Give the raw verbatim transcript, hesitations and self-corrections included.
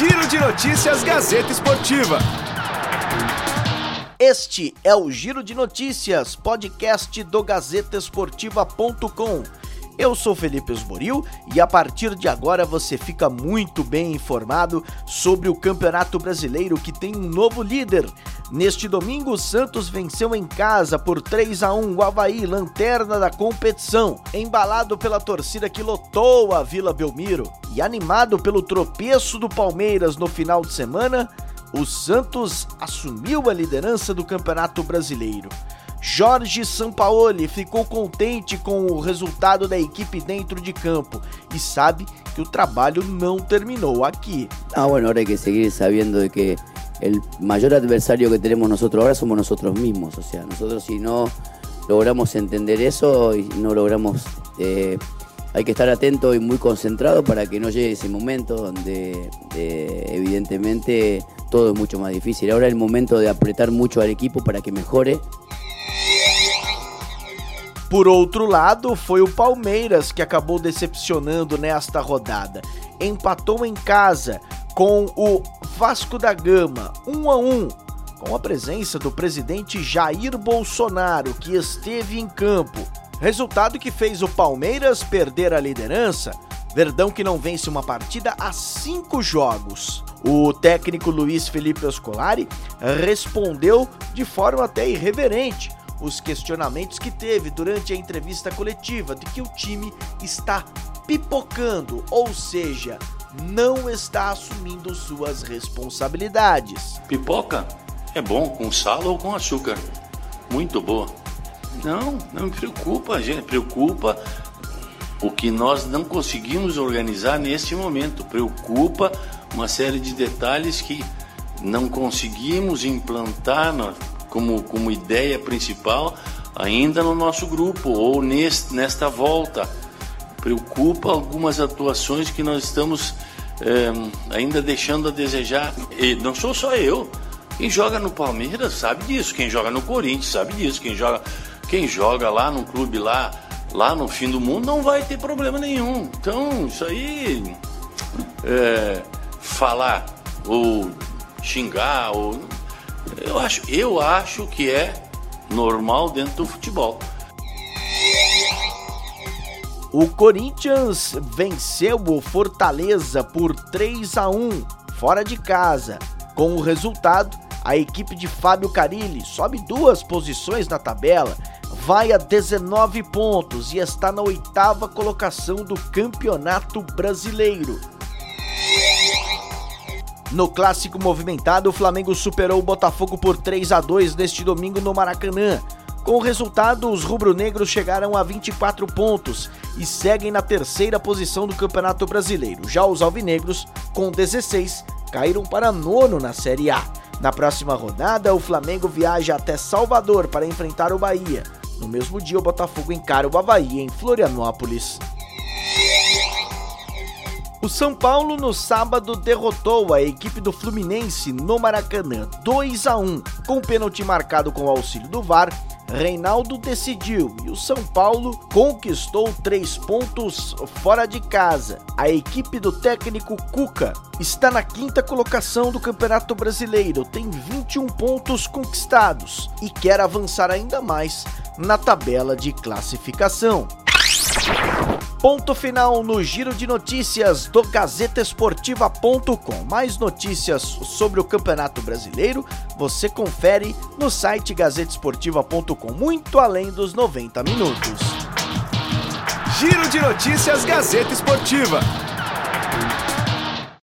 Giro de Notícias Gazeta Esportiva. Este é o Giro de Notícias, podcast do gazeta esportiva ponto com. Eu sou Felipe Zboril e a partir de agora você fica muito bem informado sobre o Campeonato Brasileiro, que tem um novo líder. Neste domingo, o Santos venceu em casa por três a um o Avaí, lanterna da competição, embalado pela torcida que lotou a Vila Belmiro. E animado pelo tropeço do Palmeiras no final de semana, o Santos assumiu a liderança do Campeonato Brasileiro. Jorge Sampaoli ficou contente com o resultado da equipe dentro de campo e sabe que o trabalho não terminou aqui. Ah, bueno, agora tem que seguir sabendo que o maior adversário que temos nós agora somos nós mesmos. Ou seja, nós se não logramos entender isso, não logramos... Eh... Hay que estar atento y muy concentrado para que no llegue ese momento donde eh, evidentemente todo es mucho más difícil. Ahora es el momento de apretar mucho al equipo para que mejore. Por outro lado, foi o Palmeiras que acabou decepcionando nesta rodada. Empatou em casa com o Vasco da Gama, um a um, com a presença do presidente Jair Bolsonaro, que esteve em campo. Resultado que fez o Palmeiras perder a liderança. Verdão que não vence uma partida há cinco jogos. O técnico Luiz Felipe Scolari respondeu de forma até irreverente os questionamentos que teve durante a entrevista coletiva de que o time está pipocando, ou seja, não está assumindo suas responsabilidades. Pipoca é bom com sal ou com açúcar, muito boa. Não, não me preocupa, a gente preocupa o que nós não conseguimos organizar neste momento, preocupa uma série de detalhes que não conseguimos implantar como, como ideia principal ainda no nosso grupo ou neste, nesta volta, preocupa algumas atuações que nós estamos é, ainda deixando a desejar, e não sou só eu, quem joga no Palmeiras sabe disso, quem joga no Corinthians sabe disso, quem joga... Quem joga lá no clube, lá, lá no fim do mundo, não vai ter problema nenhum. Então, isso aí, é, falar ou xingar, ou, eu, acho, eu acho que é normal dentro do futebol. O Corinthians venceu o Fortaleza por três a um, fora de casa. Com o resultado, a equipe de Fábio Carille sobe duas posições na tabela. Vai a dezenove pontos e está na oitava colocação do Campeonato Brasileiro. No clássico movimentado, o Flamengo superou o Botafogo por três a dois neste domingo no Maracanã. Com o resultado, os rubro-negros chegaram a vinte e quatro pontos e seguem na terceira posição do Campeonato Brasileiro. Já os alvinegros, com dezesseis, caíram para nono na Série A. Na próxima rodada, o Flamengo viaja até Salvador para enfrentar o Bahia. No mesmo dia, o Botafogo encara o Avaí em Florianópolis. O São Paulo, no sábado, derrotou a equipe do Fluminense no Maracanã, dois a um. Com o pênalti marcado com o auxílio do V A R, Reinaldo decidiu e o São Paulo conquistou três pontos fora de casa. A equipe do técnico Cuca está na quinta colocação do Campeonato Brasileiro, tem vinte e um pontos conquistados e quer avançar ainda mais na tabela de classificação. Ponto final no Giro de Notícias do gazeta esportiva ponto com. Mais notícias sobre o Campeonato Brasileiro você confere no site gazeta esportiva ponto com, muito além dos noventa minutos. Giro de Notícias Gazeta Esportiva.